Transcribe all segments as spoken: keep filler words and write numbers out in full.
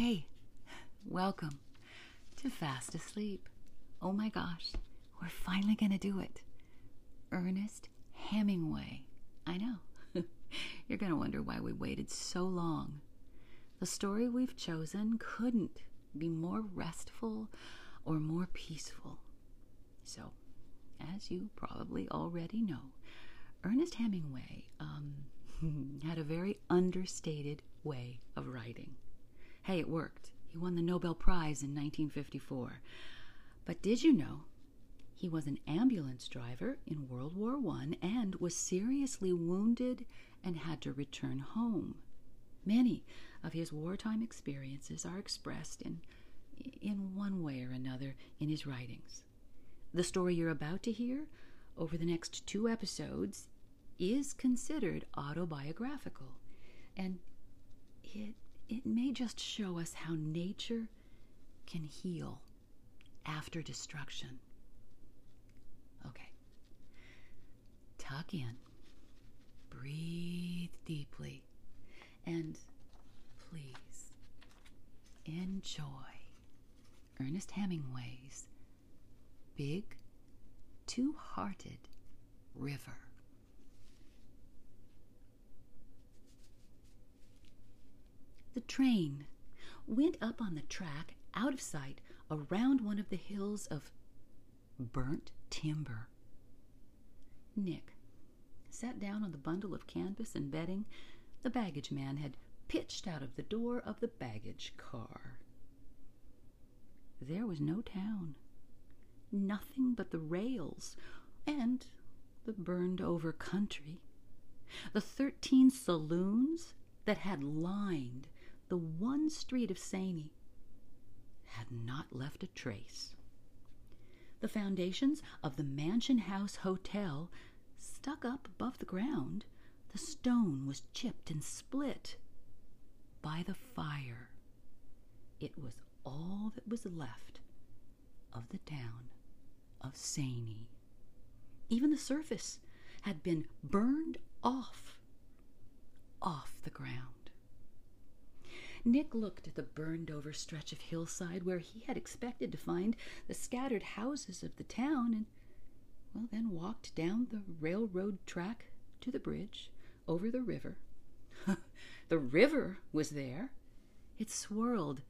Hey, welcome to Fast Asleep. Oh my gosh, we're finally gonna do it. Ernest Hemingway. I know. You're gonna wonder why we waited so long. The story we've chosen couldn't be more restful or more peaceful. So, as you probably already know, Ernest Hemingway um, had a very understated way of writing. Hey, it worked. He won the Nobel Prize in nineteen fifty-four. But did you know he was an ambulance driver in World War One and was seriously wounded and had to return home? Many of his wartime experiences are expressed in, in one way or another in his writings. The story you're about to hear over the next two episodes is considered autobiographical, and it It may just show us how nature can heal after destruction. Okay. Tuck in, breathe deeply, and please enjoy Ernest Hemingway's Big Two-Hearted River. The train went up on the track, out of sight, around one of the hills of burnt timber. Nick sat down on the bundle of canvas and bedding the baggage man had pitched out of the door of the baggage car. There was no town, nothing but the rails and the burned-over country. The thirteen saloons that had lined the one street of Seney had not left a trace. The foundations of the Mansion House Hotel stuck up above the ground. The stone was chipped and split by the fire. It was all that was left of the town of Seney. Even the surface had been burned off, off the ground. Nick looked at the burned-over stretch of hillside where he had expected to find the scattered houses of the town and, well, then walked down the railroad track to the bridge over the river. The river was there. It swirled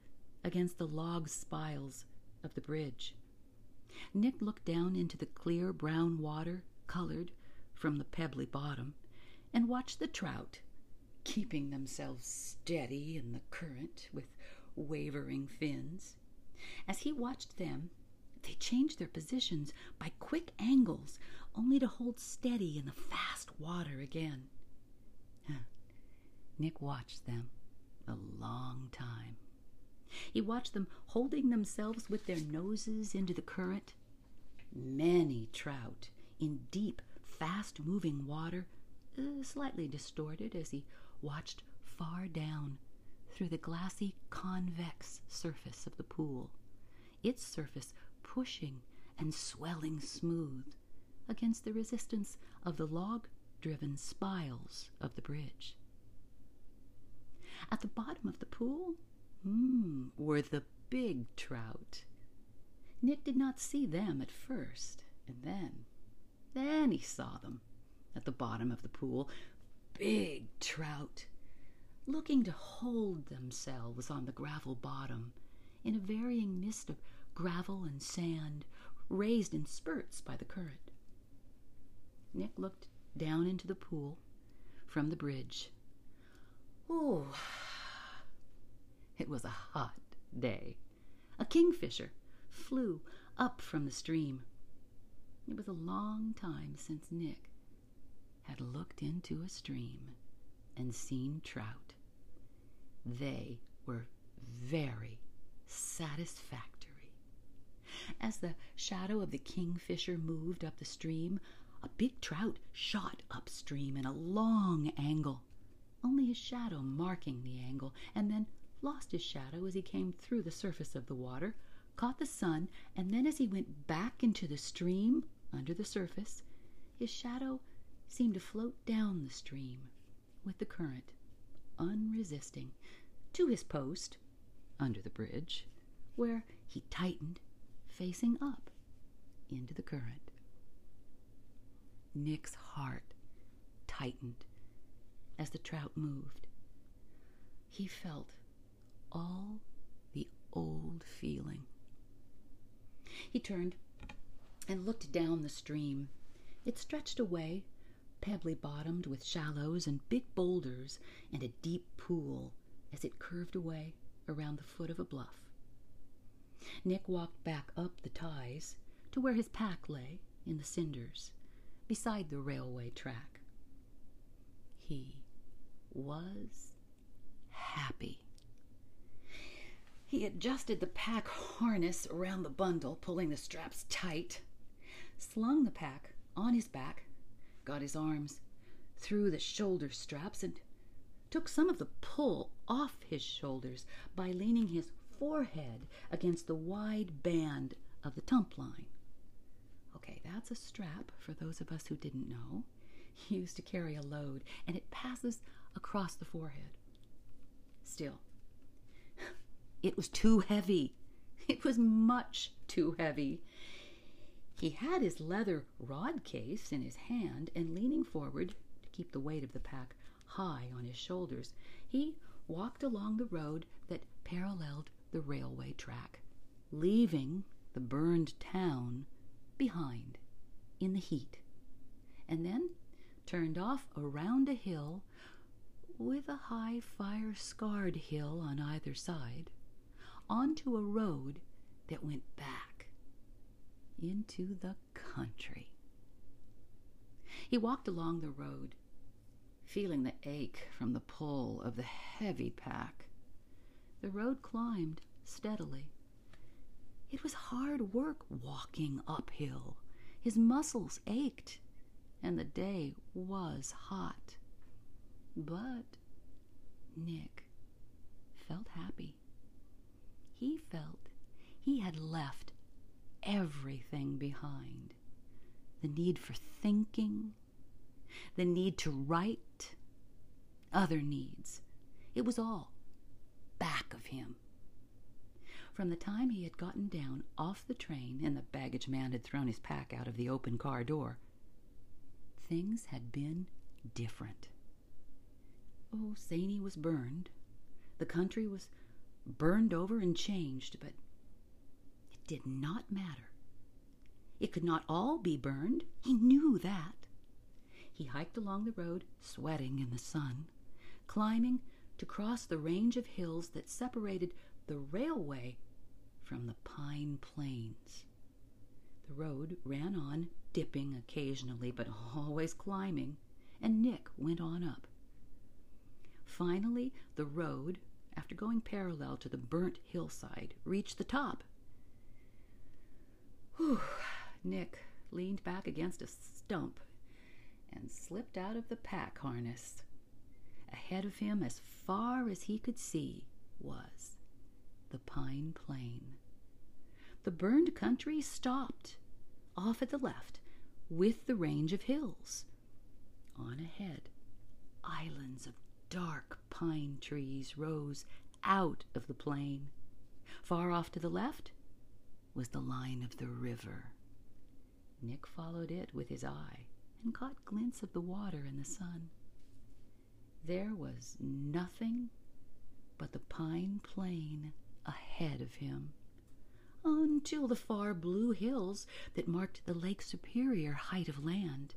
against the log spiles of the bridge. Nick looked down into the clear brown water, colored from the pebbly bottom, and watched the trout, keeping themselves steady in the current with wavering fins. As he watched them, they changed their positions by quick angles, only to hold steady in the fast water again. Nick watched them a long time. He watched them holding themselves with their noses into the current. Many trout in deep, fast-moving water, uh, slightly distorted as he watched far down through the glassy convex surface of the pool, its surface pushing and swelling smooth against the resistance of the log-driven spiles of the bridge. At the bottom of the pool mm, were the big trout. Nick did not see them at first, and then, then he saw them at the bottom of the pool, big trout, looking to hold themselves on the gravel bottom in a varying mist of gravel and sand, raised in spurts by the current. Nick looked down into the pool from the bridge. Ooh, it was a hot day. A kingfisher flew up from the stream. It was a long time since Nick had looked into a stream and seen trout. They were very satisfactory. As the shadow of the kingfisher moved up the stream, a big trout shot upstream in a long angle, only his shadow marking the angle, and then lost his shadow as he came through the surface of the water, caught the sun, and then as he went back into the stream under the surface, his shadow seemed to float down the stream with the current, unresisting, to his post, under the bridge, where he tightened, facing up into the current. Nick's heart tightened as the trout moved. He felt all the old feeling. He turned and looked down the stream. It stretched away, pebbly-bottomed with shallows and big boulders and a deep pool as it curved away around the foot of a bluff. Nick walked back up the ties to where his pack lay in the cinders beside the railway track. He was happy. He adjusted the pack harness around the bundle, pulling the straps tight, slung the pack on his back, got his arms through the shoulder straps, and took some of the pull off his shoulders by leaning his forehead against the wide band of the tump line. Okay, that's a strap, for those of us who didn't know, used to carry a load, and it passes across the forehead. Still, it was too heavy. It was much too heavy. He had his leather rod case in his hand, and leaning forward to keep the weight of the pack high on his shoulders, he walked along the road that paralleled the railway track, leaving the burned town behind in the heat, and then turned off around a hill with a high fire-scarred hill on either side, onto a road that went back into the country. He walked along the road, feeling the ache from the pull of the heavy pack. The road climbed steadily. It was hard work walking uphill. His muscles ached, and the day was hot. But Nick felt happy. He felt he had left everything behind. The need for thinking, the need to write, other needs. It was all back of him. From the time he had gotten down off the train and the baggage man had thrown his pack out of the open car door, things had been different. Oh, Seney was burned. The country was burned over and changed, but did not matter. It could not all be burned. He knew that. He hiked along the road, sweating in the sun, climbing to cross the range of hills that separated the railway from the pine plains. The road ran on, dipping occasionally, but always climbing, and Nick went on up. Finally, the road, after going parallel to the burnt hillside, reached the top. Whew. Nick leaned back against a stump and slipped out of the pack harness. Ahead of him, as far as he could see, was the pine plain. The burned country stopped off at the left with the range of hills. On ahead, islands of dark pine trees rose out of the plain. Far off to the left was the line of the river. Nick followed it with his eye and caught glints of the water in the sun. There was nothing but the pine plain ahead of him, until the far blue hills that marked the Lake Superior height of land.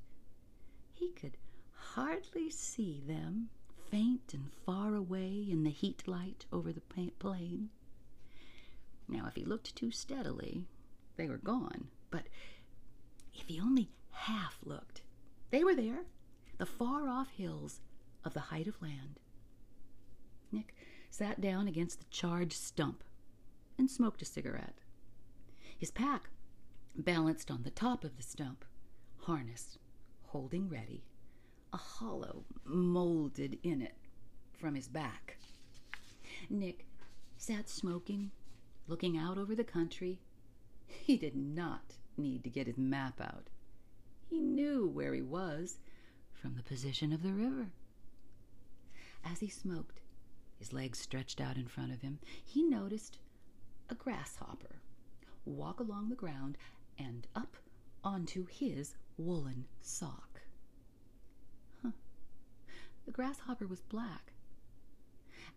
He could hardly see them, faint and far away in the heat light over the plain. Now, if he looked too steadily, they were gone. But if he only half looked, they were there, the far-off hills of the height of land. Nick sat down against the charred stump and smoked a cigarette. His pack balanced on the top of the stump, harness holding ready, a hollow molded in it from his back. Nick sat smoking, looking out over the country. He did not need to get his map out. He knew where he was from the position of the river. As he smoked, his legs stretched out in front of him, he noticed a grasshopper walk along the ground and up onto his woolen sock. Huh. The grasshopper was black.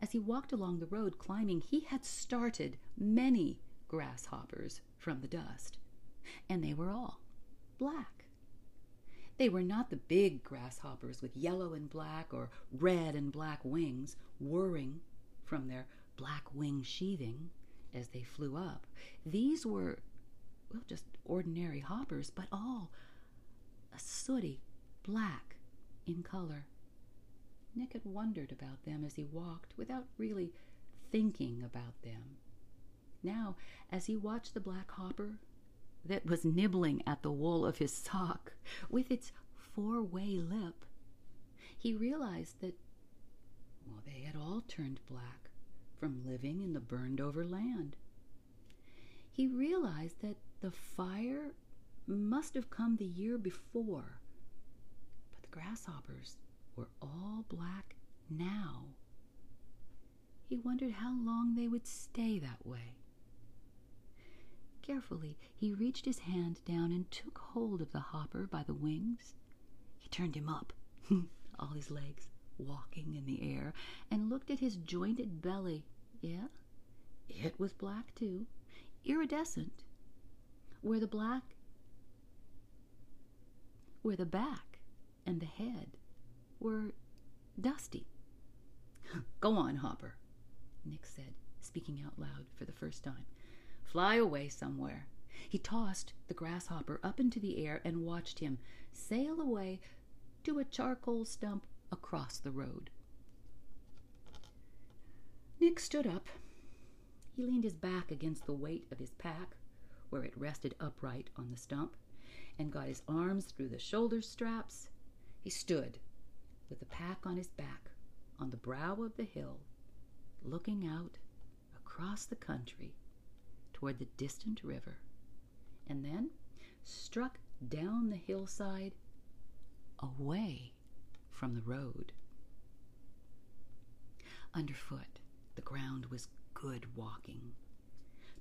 As he walked along the road climbing, he had started many grasshoppers from the dust, and they were all black. They were not the big grasshoppers with yellow and black or red and black wings whirring from their black wing sheathing as they flew up. These were, well, just ordinary hoppers, but all a sooty black in color. Nick had wondered about them as he walked without really thinking about them. Now, as he watched the black hopper that was nibbling at the wool of his sock with its four-way lip, he realized that, well, they had all turned black from living in the burned-over land. He realized that the fire must have come the year before, but the grasshoppers were all black now. He wondered how long they would stay that way. Carefully, he reached his hand down and took hold of the hopper by the wings. He turned him up, all his legs walking in the air, and looked at his jointed belly. Yeah, it was black too, iridescent, where the black, where the back and the head were dusty. "Go on, Hopper," Nick said, speaking out loud for the first time. "Fly away somewhere." He tossed the grasshopper up into the air and watched him sail away to a charcoal stump across the road. Nick stood up. He leaned his back against the weight of his pack, where it rested upright on the stump, and got his arms through the shoulder straps. He stood with the pack on his back on the brow of the hill, looking out across the country toward the distant river, and then struck down the hillside away from the road. Underfoot, the ground was good walking.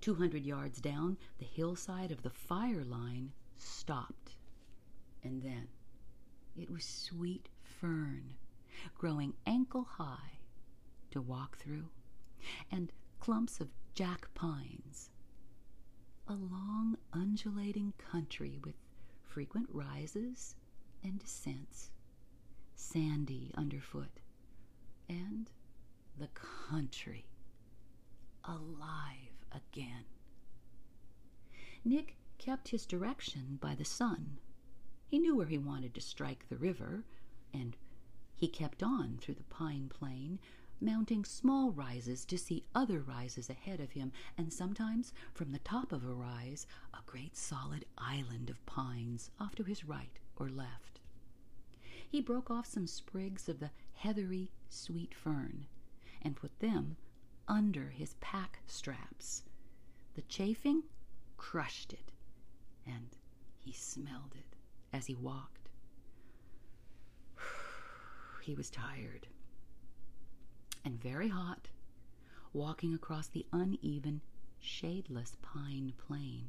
Two hundred yards down, the hillside of the fire line stopped, and then it was sweet fern growing ankle high to walk through, and clumps of jack pines. A long, undulating country with frequent rises and descents, sandy underfoot, and the country alive again. Nick kept his direction by the sun. He knew where he wanted to strike the river, and he kept on through the pine plain, mounting small rises to see other rises ahead of him, and sometimes from the top of a rise a great solid island of pines off to his right or left. He broke off some sprigs of the heathery sweet fern and put them under his pack straps. The chafing crushed it, and he smelled it as he walked. He was tired and very hot, walking across the uneven, shadeless pine plain.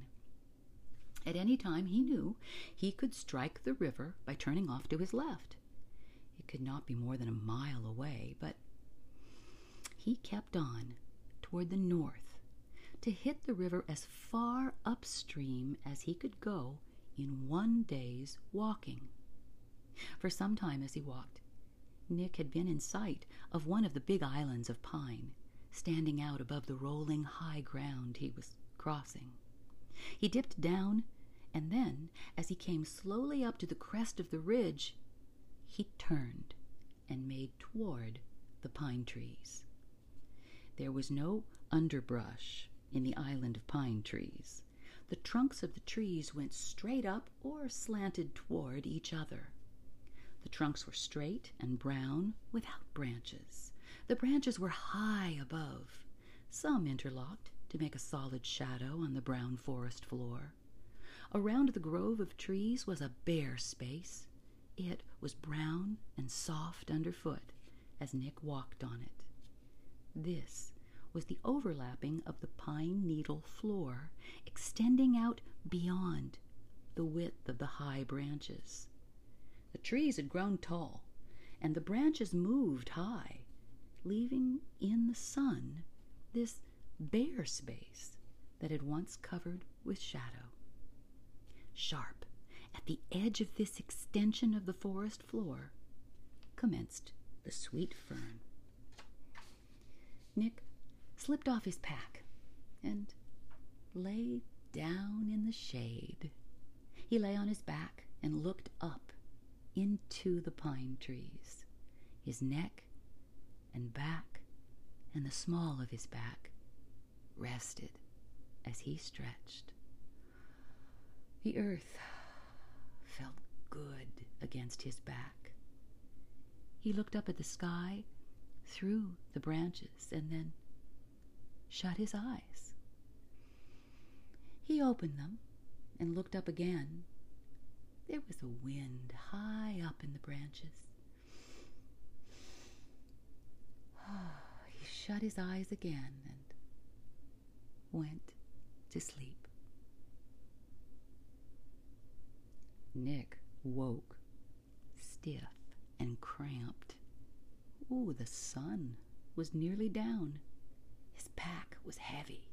At any time, he knew, he could strike the river by turning off to his left. It could not be more than a mile away, but he kept on toward the north to hit the river as far upstream as he could go in one day's walking. For some time as he walked, Nick had been in sight of one of the big islands of pine, standing out above the rolling high ground he was crossing. He dipped down, and then, as he came slowly up to the crest of the ridge, he turned and made toward the pine trees. There was no underbrush in the island of pine trees. The trunks of the trees went straight up or slanted toward each other. The trunks were straight and brown, without branches. The branches were high above, some interlocked to make a solid shadow on the brown forest floor. Around the grove of trees was a bare space. It was brown and soft underfoot as Nick walked on it. This was the overlapping of the pine needle floor, extending out beyond the width of the high branches. The trees had grown tall, and the branches moved high, leaving in the sun this bare space that had once covered with shadow. Sharp at the edge of this extension of the forest floor commenced the sweet fern. Nick slipped off his pack and lay down in the shade. He lay on his back and looked up into the pine trees. His neck and back and the small of his back rested as he stretched. The earth felt good against his back. He looked up at the sky through the branches and then shut his eyes. He opened them and looked up again. There was a wind high up in the branches. He shut his eyes again and went to sleep. Nick woke, stiff and cramped. Ooh, the sun was nearly down. His pack was heavy,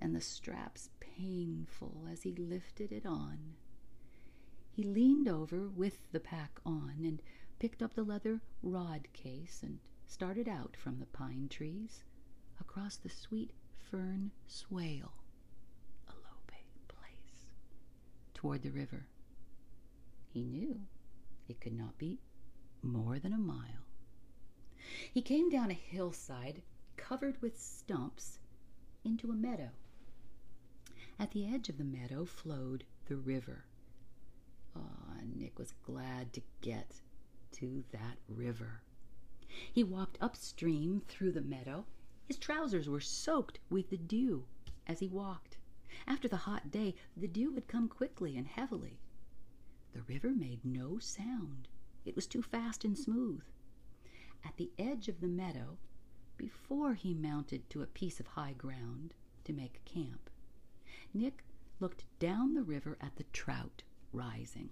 and the straps painful as he lifted it on. He leaned over with the pack on and picked up the leather rod case and started out from the pine trees across the sweet fern swale, a low-paid place, toward the river. He knew it could not be more than a mile. He came down a hillside covered with stumps into a meadow. At the edge of the meadow flowed the river. Ah, Nick was glad to get to that river. He walked upstream through the meadow. His trousers were soaked with the dew as he walked. After the hot day, the dew had come quickly and heavily. The river made no sound. It was too fast and smooth. At the edge of the meadow, before he mounted to a piece of high ground to make camp, Nick looked down the river at the trout rising.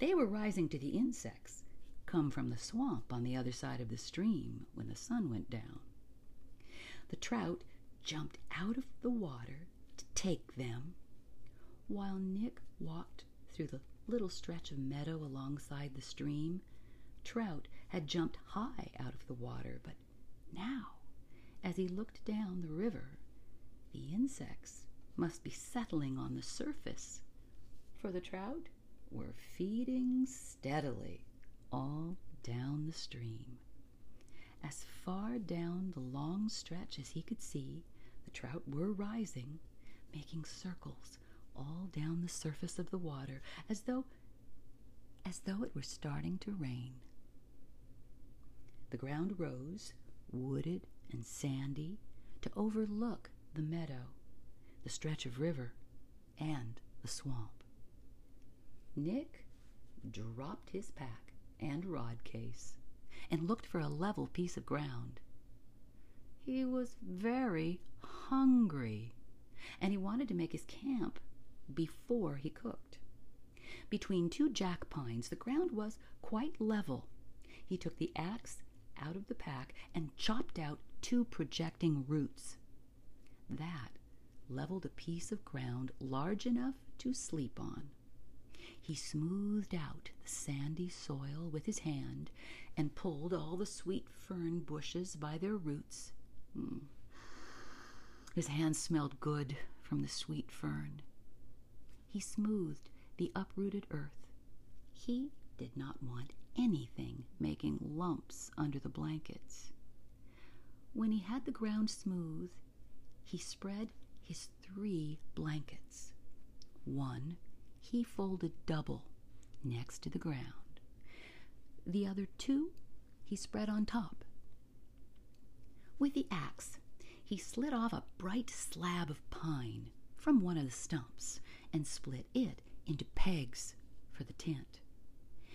They were rising to the insects, come from the swamp on the other side of the stream when the sun went down. The trout jumped out of the water to take them, while Nick walked through the little stretch of meadow alongside the stream. Trout had jumped high out of the water, but now, as he looked down the river, the insects must be settling on the surface, for the trout were feeding steadily all down the stream. As far down the long stretch as he could see, the trout were rising, making circles all down the surface of the water, as though, as though it were starting to rain. The ground rose, wooded and sandy, to overlook the meadow, the stretch of river, and the swamp. Nick dropped his pack and rod case and looked for a level piece of ground. He was very hungry, and he wanted to make his camp before he cooked. Between two jack pines, the ground was quite level. He took the axe out of the pack and chopped out two projecting roots. That leveled a piece of ground large enough to sleep on. He smoothed out the sandy soil with his hand and pulled all the sweet fern bushes by their roots. Mm. His hand smelled good from the sweet fern. He smoothed the uprooted earth. He did not want anything making lumps under the blankets. When he had the ground smooth, he spread his three blankets. One he folded double next to the ground. The other two he spread on top. With the axe, he slid off a bright slab of pine from one of the stumps and split it into pegs for the tent.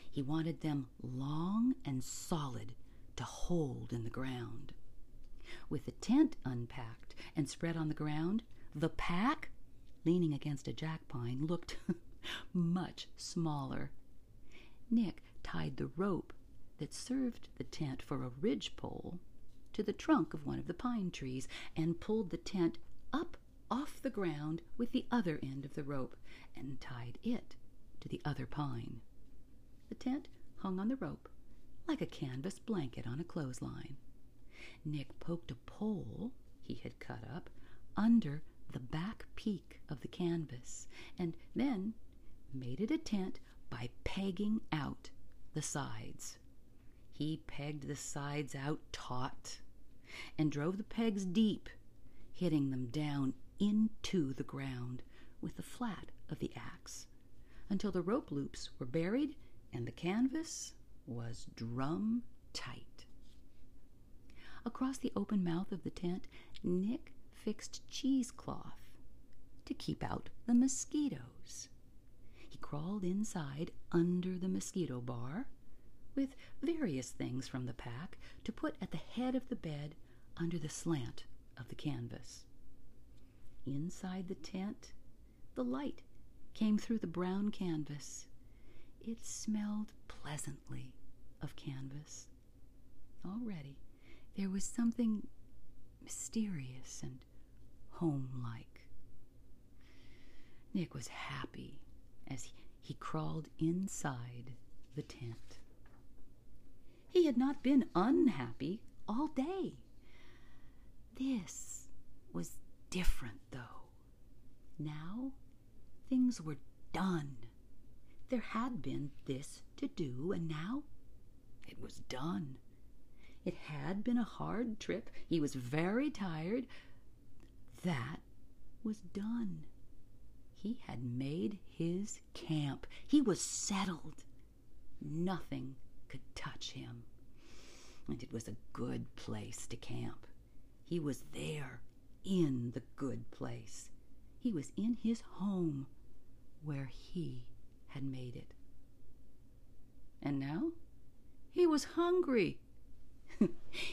He wanted them long and solid to hold in the ground. with the tent unpacked and spread on the ground, the pack, leaning against a jackpine, looked much smaller. Nick tied the rope that served the tent for a ridgepole to the trunk of one of the pine trees and pulled the tent up off the ground with the other end of the rope and tied it to the other pine. The tent hung on the rope like a canvas blanket on a clothesline. Nick poked a pole he had cut up under the back peak of the canvas and then made it a tent by pegging out the sides. He pegged the sides out taut and drove the pegs deep, hitting them down into the ground with the flat of the axe until the rope loops were buried and the canvas was drum tight. Across the open mouth of the tent, Nick fixed cheesecloth to keep out the mosquitoes. He crawled inside under the mosquito bar with various things from the pack to put at the head of the bed under the slant of the canvas. Inside the tent, the light came through the brown canvas. It smelled pleasantly of canvas. Already, there was something mysterious and home-like. Nick was happy as he, he crawled inside the tent. He had not been unhappy all day. This was different, though. Now, things were done. There had been this to do, and now it was done. It had been a hard trip. He was very tired. That was done. He had made his camp. He was settled. Nothing could touch him. And it was a good place to camp. He was there, in the good place. He was in his home, where he had made it. And now he was hungry.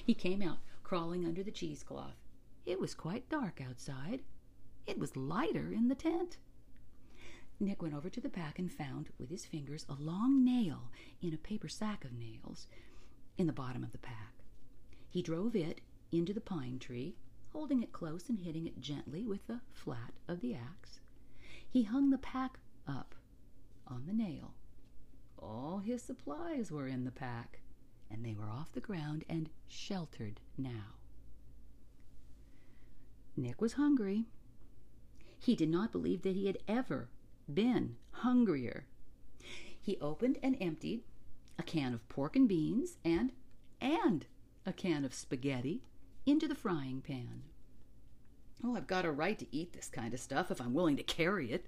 He came out, crawling under the cheesecloth. It was quite dark outside. It was lighter in the tent. Nick went over to the pack and found, with his fingers, a long nail in a paper sack of nails in the bottom of the pack. He drove it into the pine tree, holding it close and hitting it gently with the flat of the axe. He hung the pack up on the nail. All his supplies were in the pack, and they were off the ground and sheltered now. Nick was hungry. He did not believe that he had ever been hungrier. He opened and emptied a can of pork and beans and, and a can of spaghetti into the frying pan. "Oh, I've got a right to eat this kind of stuff if I'm willing to carry it,"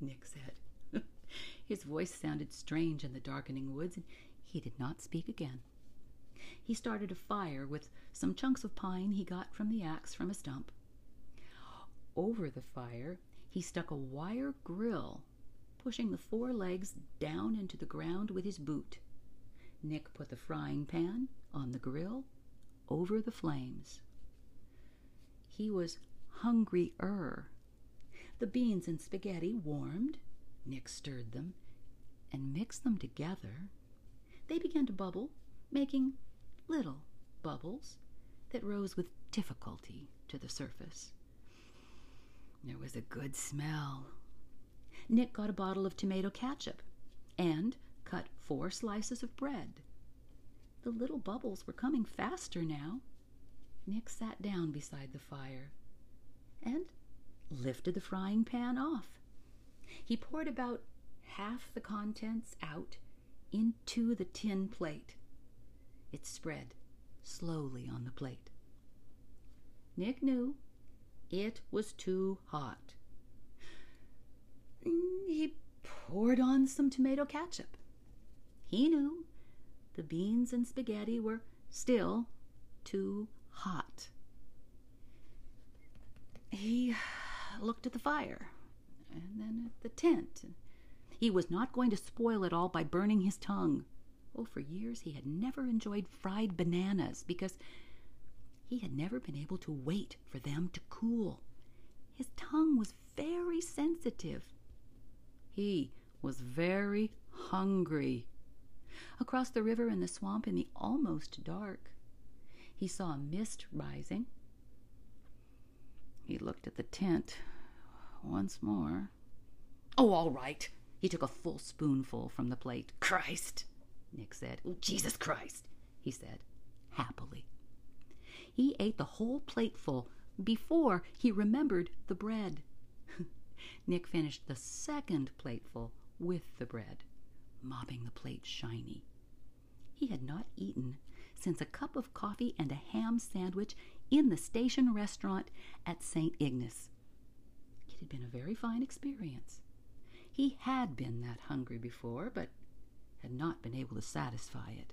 Nick said. His voice sounded strange in the darkening woods, and he did not speak again. He started a fire with some chunks of pine he got from the axe from a stump. Over the fire, he stuck a wire grill, pushing the four legs down into the ground with his boot. Nick put the frying pan on the grill over the flames. He was hungrier. The beans and spaghetti warmed. Nick stirred them and mixed them together. They began to bubble, making little bubbles that rose with difficulty to the surface. There was a good smell. Nick got a bottle of tomato ketchup and cut four slices of bread. The little bubbles were coming faster now. Nick sat down beside the fire and lifted the frying pan off. He poured about half the contents out into the tin plate. It spread slowly on the plate. Nick knew it was too hot. He poured on some tomato ketchup. He knew the beans and spaghetti were still too hot. He looked at the fire and then at the tent. He was not going to spoil it all by burning his tongue. Oh, for years he had never enjoyed fried bananas because He had never been able to wait for them to cool. His tongue was very sensitive. He was very hungry. Across the river and the swamp in the almost dark, he saw a mist rising. He looked at the tent once more. Oh, all right. He took a full spoonful from the plate. Christ, Nick said. Oh, Jesus Christ, he said, happily. He ate the whole plateful before he remembered the bread. Nick finished the second plateful with the bread, mopping the plate shiny. He had not eaten since a cup of coffee and a ham sandwich in the station restaurant at Saint Ignace. It had been a very fine experience. He had been that hungry before, but had not been able to satisfy it.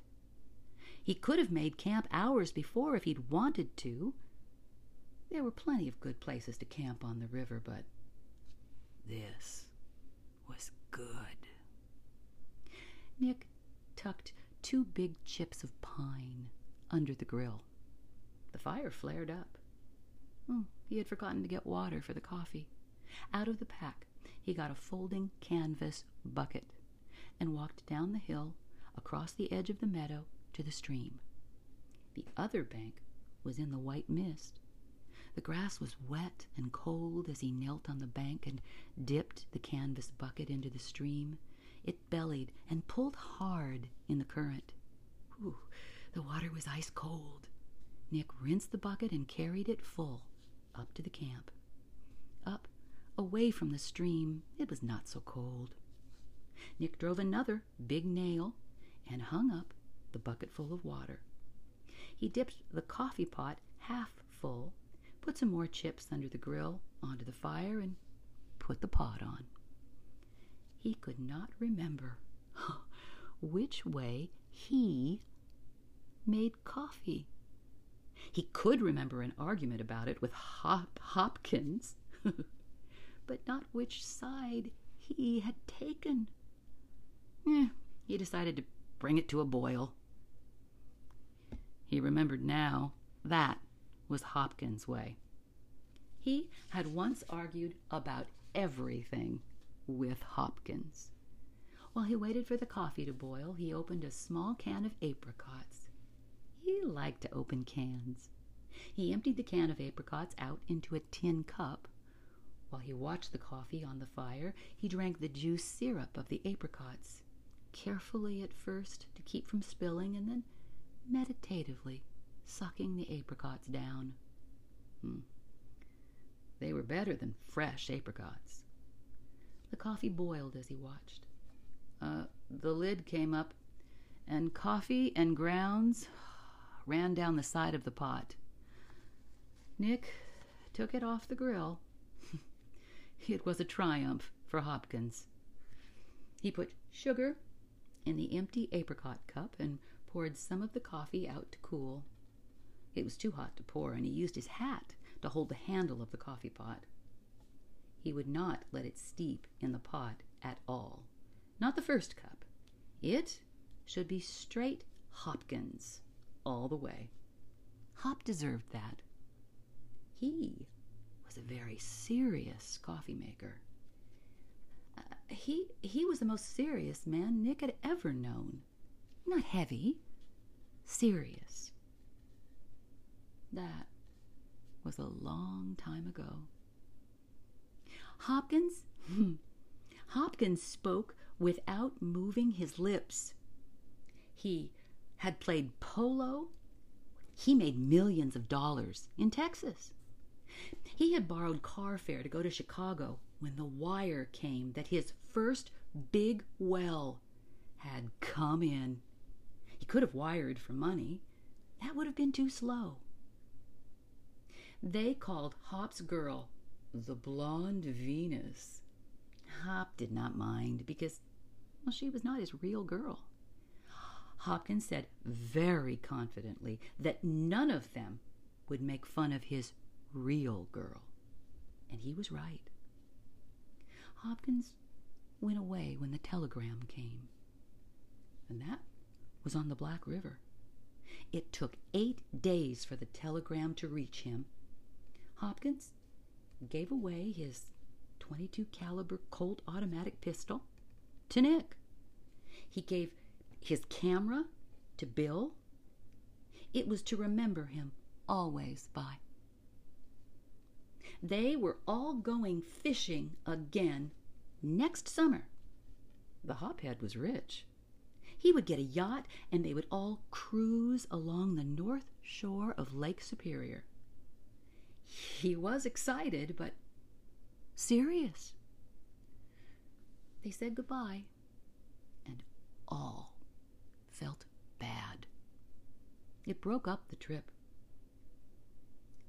He could have made camp hours before if he'd wanted to. There were plenty of good places to camp on the river, but this was good. Nick tucked two big chips of pine under the grill. The fire flared up. Oh, he had forgotten to get water for the coffee. Out of the pack, he got a folding canvas bucket and walked down the hill, across the edge of the meadow, to the stream. The other bank was in the white mist. The grass was wet and cold as he knelt on the bank and dipped the canvas bucket into the stream. It bellied and pulled hard in the current. Whew, the water was ice cold. Nick rinsed the bucket and carried it full up to the camp. Up, away from the stream, it was not so cold. Nick drove another big nail and hung up the bucket full of water. He dipped the coffee pot half full, put some more chips under the grill onto the fire, and put the pot on. He could not remember which way he made coffee. He could remember an argument about it with Hop- Hopkins, but not which side he had taken. Eh, he decided to bring it to a boil. He remembered now that was Hopkins' way. He had once argued about everything with Hopkins. While he waited for the coffee to boil, he opened a small can of apricots. He liked to open cans. He emptied the can of apricots out into a tin cup. While he watched the coffee on the fire, he drank the juice syrup of the apricots, carefully at first to keep from spilling, and then meditatively sucking the apricots down. Hmm. They were better than fresh apricots. The coffee boiled as he watched. Uh, the lid came up, and coffee and grounds ran down the side of the pot. Nick took it off the grill. It was a triumph for Hopkins. He put sugar in the empty apricot cup and poured some of the coffee out to cool. It was too hot to pour, and he used his hat to hold the handle of the coffee pot. He would not let it steep in the pot at all. Not the first cup. It should be straight Hopkins all the way. Hop deserved that. He was a very serious coffee maker. Uh, he, he was the most serious man Nick had ever known. Not heavy, serious. That was a long time ago. Hopkins, Hopkins spoke without moving his lips. He had played polo. He made millions of dollars in Texas. He had borrowed car fare to go to Chicago when the wire came that his first big well had come in. He could have wired for money. That would have been too slow. They called Hop's girl the Blonde Venus. Hop did not mind because, well, she was not his real girl. Hopkins said very confidently that none of them would make fun of his real girl. And he was right. Hopkins went away when the telegram came. And that was on the Black River. It took eight days for the telegram to reach him. Hopkins gave away his twenty-two caliber Colt automatic pistol to Nick. He gave his camera to Bill. It was to remember him always by. They were all going fishing again next summer. The hophead was rich. He would get a yacht, and they would all cruise along the north shore of Lake Superior. He was excited, but serious. They said goodbye, and all felt bad. It broke up the trip.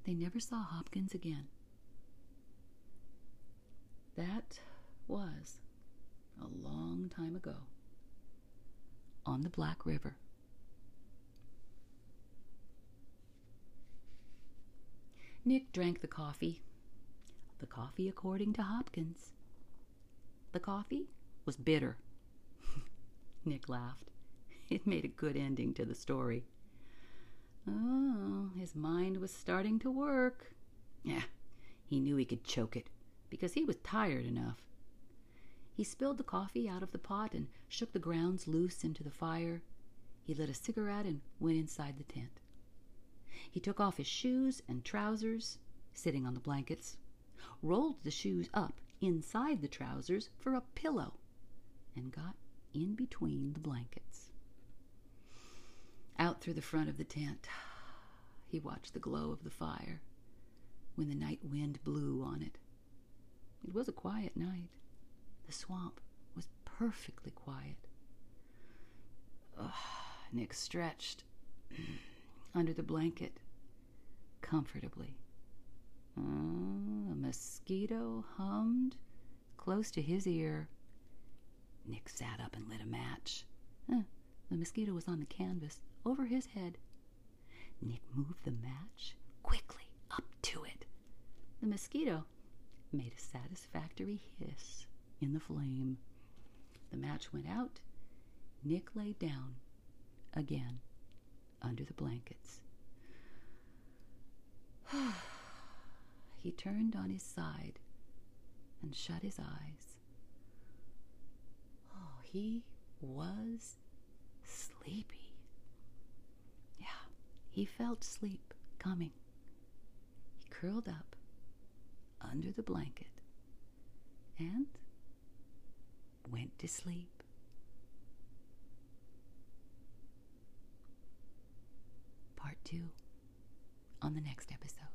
They never saw Hopkins again. That was a long time ago. On the Black River. Nick drank the coffee. The coffee according to Hopkins. The coffee was bitter. Nick laughed. It made a good ending to the story. Oh, his mind was starting to work. Yeah, he knew he could choke it, because he was tired enough. He spilled the coffee out of the pot and shook the grounds loose into the fire. He lit a cigarette and went inside the tent. He took off his shoes and trousers, sitting on the blankets, rolled the shoes up inside the trousers for a pillow, and got in between the blankets. Out through the front of the tent, he watched the glow of the fire when the night wind blew on it. It was a quiet night. The swamp was perfectly quiet. Ugh, Nick stretched under the blanket comfortably. Uh, a mosquito hummed close to his ear. Nick sat up and lit a match. Uh, the mosquito was on the canvas over his head. Nick moved the match quickly up to it. The mosquito made a satisfactory hiss in the flame. The match went out. Nick lay down again under the blankets. He turned on his side and shut his eyes. Oh, he was sleepy. Yeah, he felt sleep coming. He curled up under the blanket and went to sleep. Part two on the next episode.